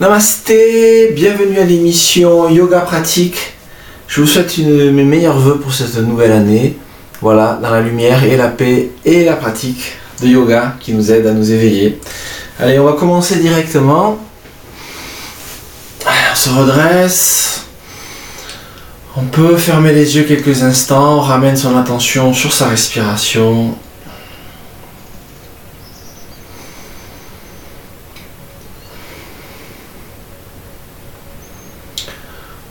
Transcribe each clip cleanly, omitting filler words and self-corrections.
Namasté, bienvenue à l'émission Yoga Pratique. Je vous souhaite mes meilleurs voeux pour cette nouvelle année. Voilà, dans la lumière et la paix et la pratique de yoga qui nous aide à nous éveiller. Allez, on va commencer directement. On se redresse. On peut fermer les yeux quelques instants. On ramène son attention sur sa respiration.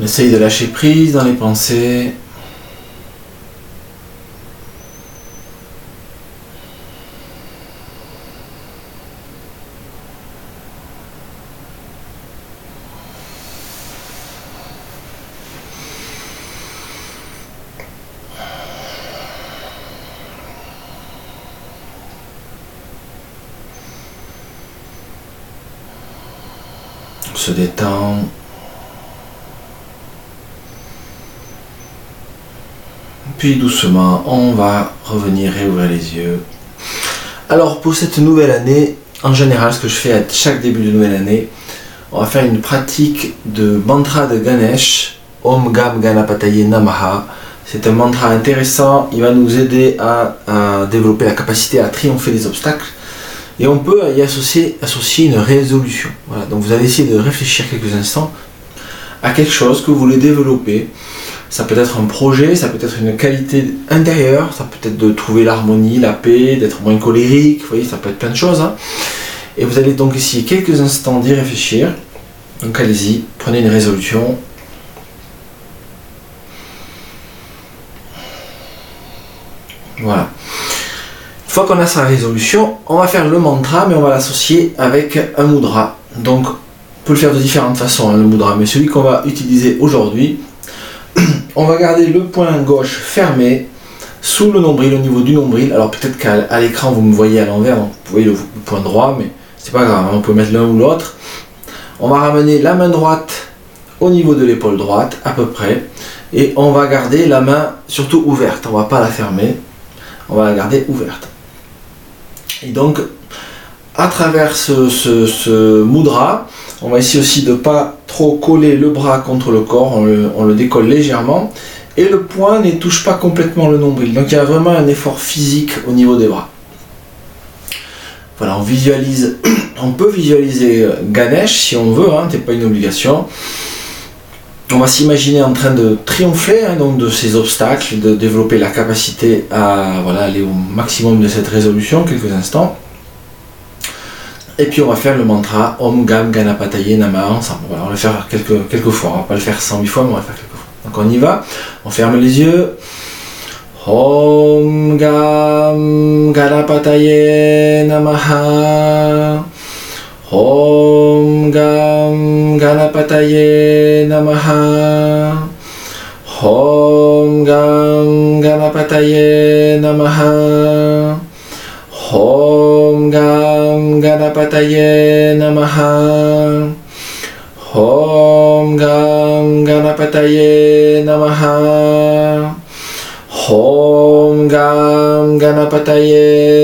On essaye de lâcher prise dans les pensées. On se détend. Puis doucement, on va revenir et ouvrir les yeux. Alors pour cette nouvelle année, en général, ce que je fais à chaque début de nouvelle année, on va faire une pratique de mantra de Ganesh, Om Gam Ganapataye Namaha. C'est un mantra intéressant, il va nous aider à développer la capacité à triompher des obstacles. Et on peut y associer une résolution. Voilà, donc vous allez essayer de réfléchir quelques instants à quelque chose que vous voulez développer. Ça peut être un projet, ça peut être une qualité intérieure, ça peut être de trouver l'harmonie, la paix, d'être moins colérique, vous voyez, ça peut être plein de choses. Hein. Et vous allez donc essayer quelques instants d'y réfléchir. Donc allez-y, prenez une résolution. Voilà. Une fois qu'on a sa résolution, on va faire le mantra, mais on va l'associer avec un mudra. Donc, on peut le faire de différentes façons, hein, le mudra, mais celui qu'on va utiliser aujourd'hui, on va garder le point gauche fermé sous le nombril, au niveau du nombril. Alors peut-être qu'à l'écran vous me voyez à l'envers, vous voyez le point droit, mais c'est pas grave, hein, on peut mettre l'un ou l'autre. On va ramener la main droite au niveau de l'épaule droite, à peu près, et on va garder la main surtout ouverte, on va pas la fermer, on va la garder ouverte. Et donc, à travers ce mudra, on va essayer aussi de ne pas trop coller le bras contre le corps, on le décolle légèrement, et le poing ne touche pas complètement le nombril, donc il y a vraiment un effort physique au niveau des bras. Voilà, on visualise, on peut visualiser Ganesh si on veut, hein, c'est pas une obligation. On va s'imaginer en train de triompher, hein, donc de ces obstacles, de développer la capacité à voilà, aller au maximum de cette résolution, quelques instants. Et puis on va faire le mantra Om Gam Ganapataye Nama ensemble. Voilà, on va le faire quelques fois. On va pas le faire 100 000 fois, mais on va le faire quelques fois. Donc on y va. On ferme les yeux. Om Gam Ganapataye Namaha. Om Gam Ganapataye Namaha. Om Gam Ganapataye Namaha. Om Gam Ganapataye Namaha. Om Gam Ganapataye Namaha. Om Gam Ganapataye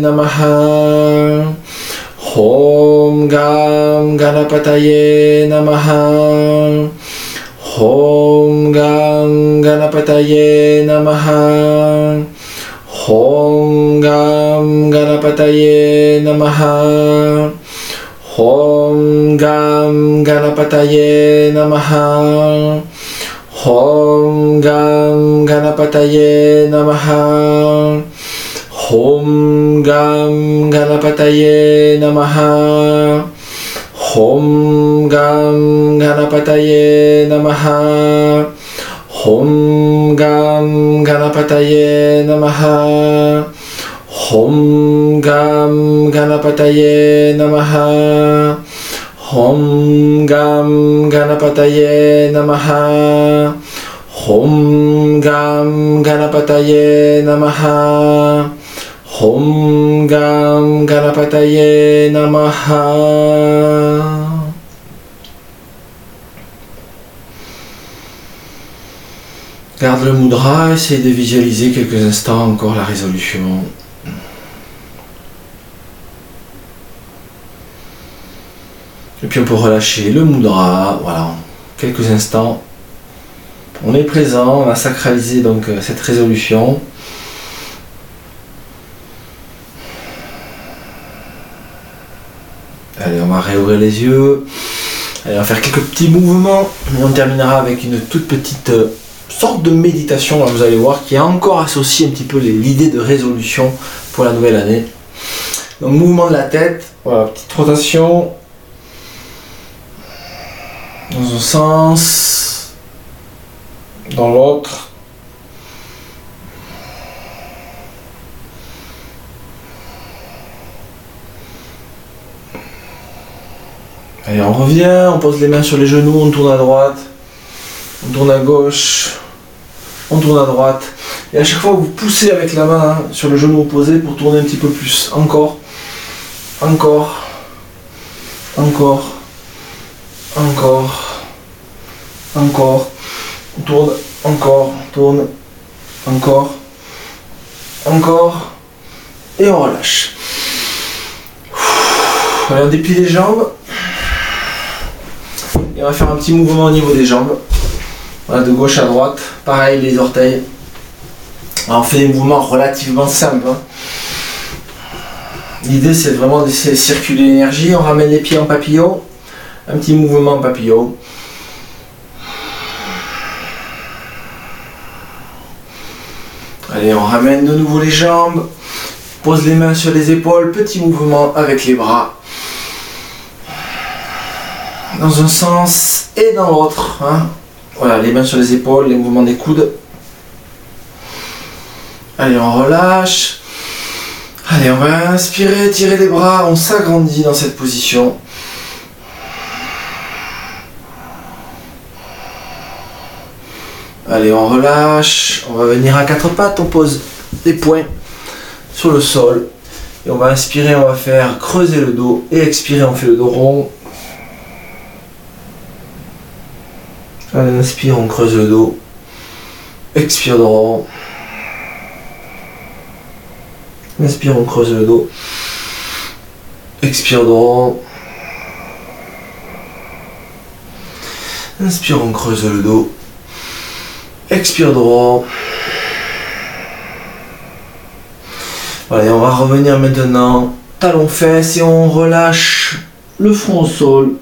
Namaha. Om Gam Ganapataye Namaha. Om Gam Ganapataye Namaha. Om Gam Ganapataye Namaha. Om Gam Ganapataye Namaha. Om Gam Ganapataye Namaha. Om Gam Ganapataye Namaha. Om Gam Ganapataye Namaha. Om Gam Ganapataye Namaha. Om Gam Ganapataye Namaha. Om Gam Ganapataye Namaha. Om Gam Ganapataye Namaha. Om Gam Ganapataye Namaha. Garde le mudra, essaye de visualiser quelques instants encore la résolution. Et puis on peut relâcher le mudra, voilà, en quelques instants. On est présent, on a sacralisé donc cette résolution. Allez, on va réouvrir les yeux. Allez, on va faire quelques petits mouvements. Et on terminera avec une toute petite sorte de méditation, là, vous allez voir, qui a encore associé un petit peu l'idée de résolution pour la nouvelle année. Donc mouvement de la tête, voilà, petite rotation. Dans un sens, dans l'autre. Allez, on revient, on pose les mains sur les genoux, on tourne à droite, on tourne à gauche, on tourne à droite. Et à chaque fois, vous poussez avec la main hein, sur le genou opposé pour tourner un petit peu plus. Encore, encore, encore, encore, encore. On tourne, encore, on tourne, encore, encore. Et on relâche. Allez, on déplie les jambes. Et on va faire un petit mouvement au niveau des jambes. Voilà, de gauche à droite. Pareil, les orteils. Alors, on fait des mouvements relativement simples. Hein. L'idée, c'est vraiment d'essayer de circuler l'énergie. On ramène les pieds en papillon. Un petit mouvement en papillon. Allez, on ramène de nouveau les jambes. Pose les mains sur les épaules. Petit mouvement avec les bras. Dans un sens et dans l'autre. Hein. Voilà, les mains sur les épaules, les mouvements des coudes. Allez, on relâche. Allez, on va inspirer, tirer les bras. On s'agrandit dans cette position. Allez, on relâche. On va venir à quatre pattes. On pose les poings sur le sol. Et on va inspirer, on va faire creuser le dos. Et expirer, on fait le dos rond. Allez, on inspire, on creuse le dos. Expire droit. Inspire, on creuse le dos. Expire droit. Inspire, on creuse le dos. Expire droit. Voilà, et on va revenir maintenant. Talons fesses et on relâche le front au sol.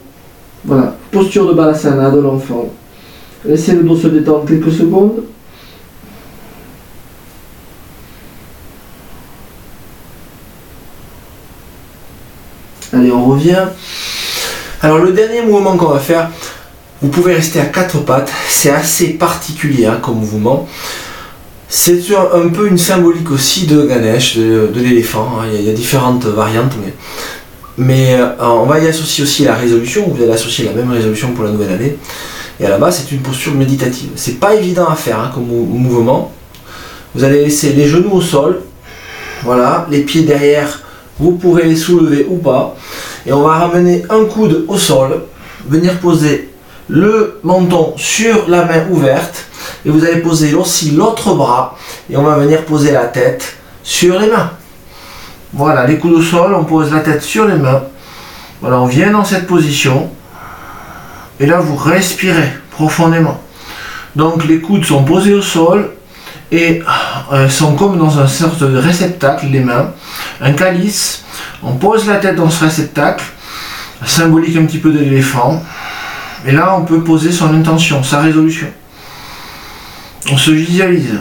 Voilà, posture de Balasana de l'enfant. Laissez le dos se détendre quelques secondes. Allez, on revient. Alors, le dernier mouvement qu'on va faire, vous pouvez rester à quatre pattes. C'est assez particulier hein, comme mouvement. C'est un peu une symbolique aussi de Ganesh, de l'éléphant. Hein. Il y a différentes variantes. Mais on va y associer aussi la résolution. Vous allez associer la même résolution pour la nouvelle année. Et à la base, c'est une posture méditative. C'est pas évident à faire hein, comme mouvement. Vous allez laisser les genoux au sol. Voilà, les pieds derrière. Vous pourrez les soulever ou pas. Et on va ramener un coude au sol. Venir poser le menton sur la main ouverte. Et vous allez poser aussi l'autre bras. Et on va venir poser la tête sur les mains. Voilà, les coudes au sol. On pose la tête sur les mains. Voilà, on vient dans cette position. Et là, vous respirez profondément. Donc, les coudes sont posés au sol et sont comme dans un sorte de réceptacle, les mains, un calice. On pose la tête dans ce réceptacle, symbolique un petit peu de l'éléphant. Et là, on peut poser son intention, sa résolution. On se visualise.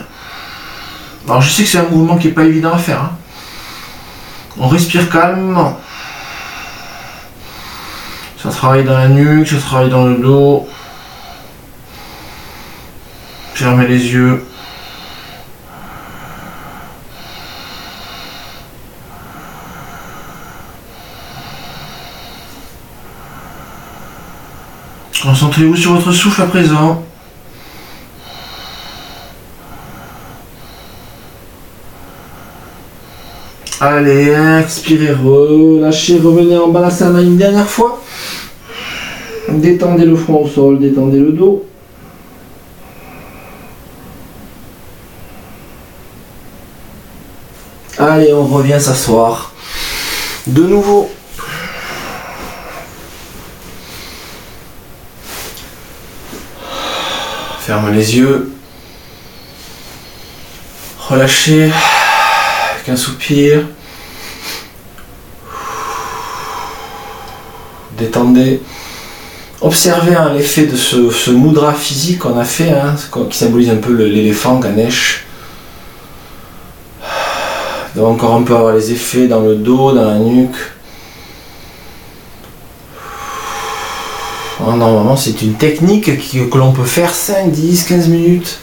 Alors, je sais que c'est un mouvement qui n'est pas évident à faire. Hein. On respire calmement. Ça travaille dans la nuque, ça travaille dans le dos. Fermez les yeux. Concentrez-vous sur votre souffle à présent. Allez, expirez, relâchez, revenez en Balasana une dernière fois. Détendez le front au sol, détendez le dos. Allez, on revient s'asseoir. De nouveau. Ferme les yeux. Relâchez avec un soupir. Détendez. Observez hein, l'effet de ce mudra physique qu'on a fait, hein, qui symbolise un peu l'éléphant Ganesh. Donc encore on peut avoir les effets dans le dos, dans la nuque. Alors, normalement c'est une technique que l'on peut faire 5, 10, 15 minutes.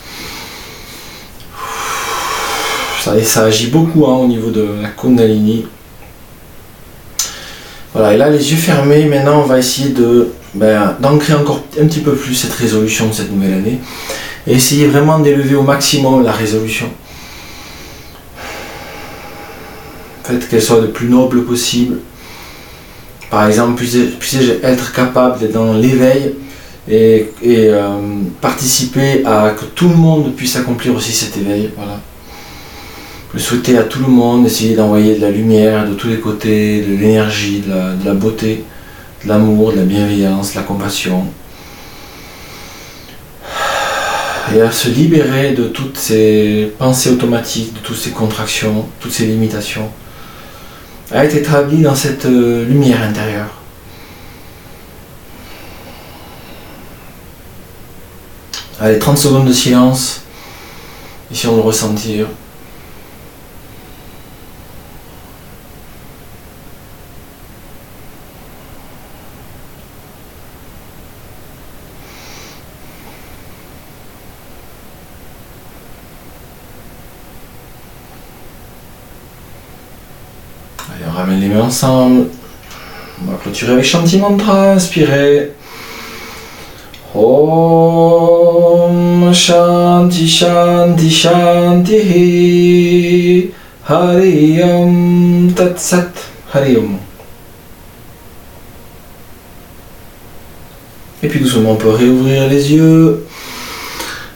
Ça agit beaucoup hein, au niveau de la Kundalini. Voilà, et là les yeux fermés, maintenant on va essayer d'ancrer encore un petit peu plus cette résolution de cette nouvelle année. Et essayer vraiment d'élever au maximum la résolution. Faites qu'elle soit le plus noble possible. Par exemple, puissé-je être capable d'être dans l'éveil et participer à que tout le monde puisse accomplir aussi cet éveil. Voilà. Le souhaiter à tout le monde, essayer d'envoyer de la lumière de tous les côtés, de l'énergie, de la beauté, de l'amour, de la bienveillance, de la compassion. Et à se libérer de toutes ces pensées automatiques, de toutes ces contractions, toutes ces limitations. À être établi dans cette lumière intérieure. Allez, 30 secondes de silence. Essayons de ressentir. Les mains ensemble, on va clôturer avec Shanti Mantra, inspirez. Om Shanti Shanti Shanti Hari Om Tat Sat Hari Om. Et puis doucement on peut réouvrir les yeux.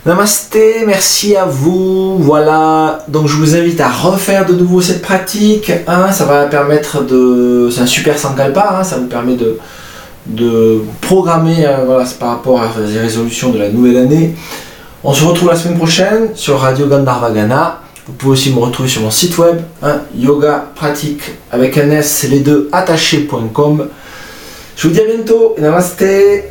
Namasté, merci à vous, voilà, donc je vous invite à refaire de nouveau cette pratique, hein, ça va permettre de, c'est un super sankalpa, hein, ça vous permet de programmer, hein, voilà, c'est par rapport à les résolutions de la nouvelle année. On se retrouve la semaine prochaine sur Radio Gandharva Gana, vous pouvez aussi me retrouver sur mon site web, hein, Yoga Pratique avec un S, les deux attachés.com. Je vous dis à bientôt, namasté.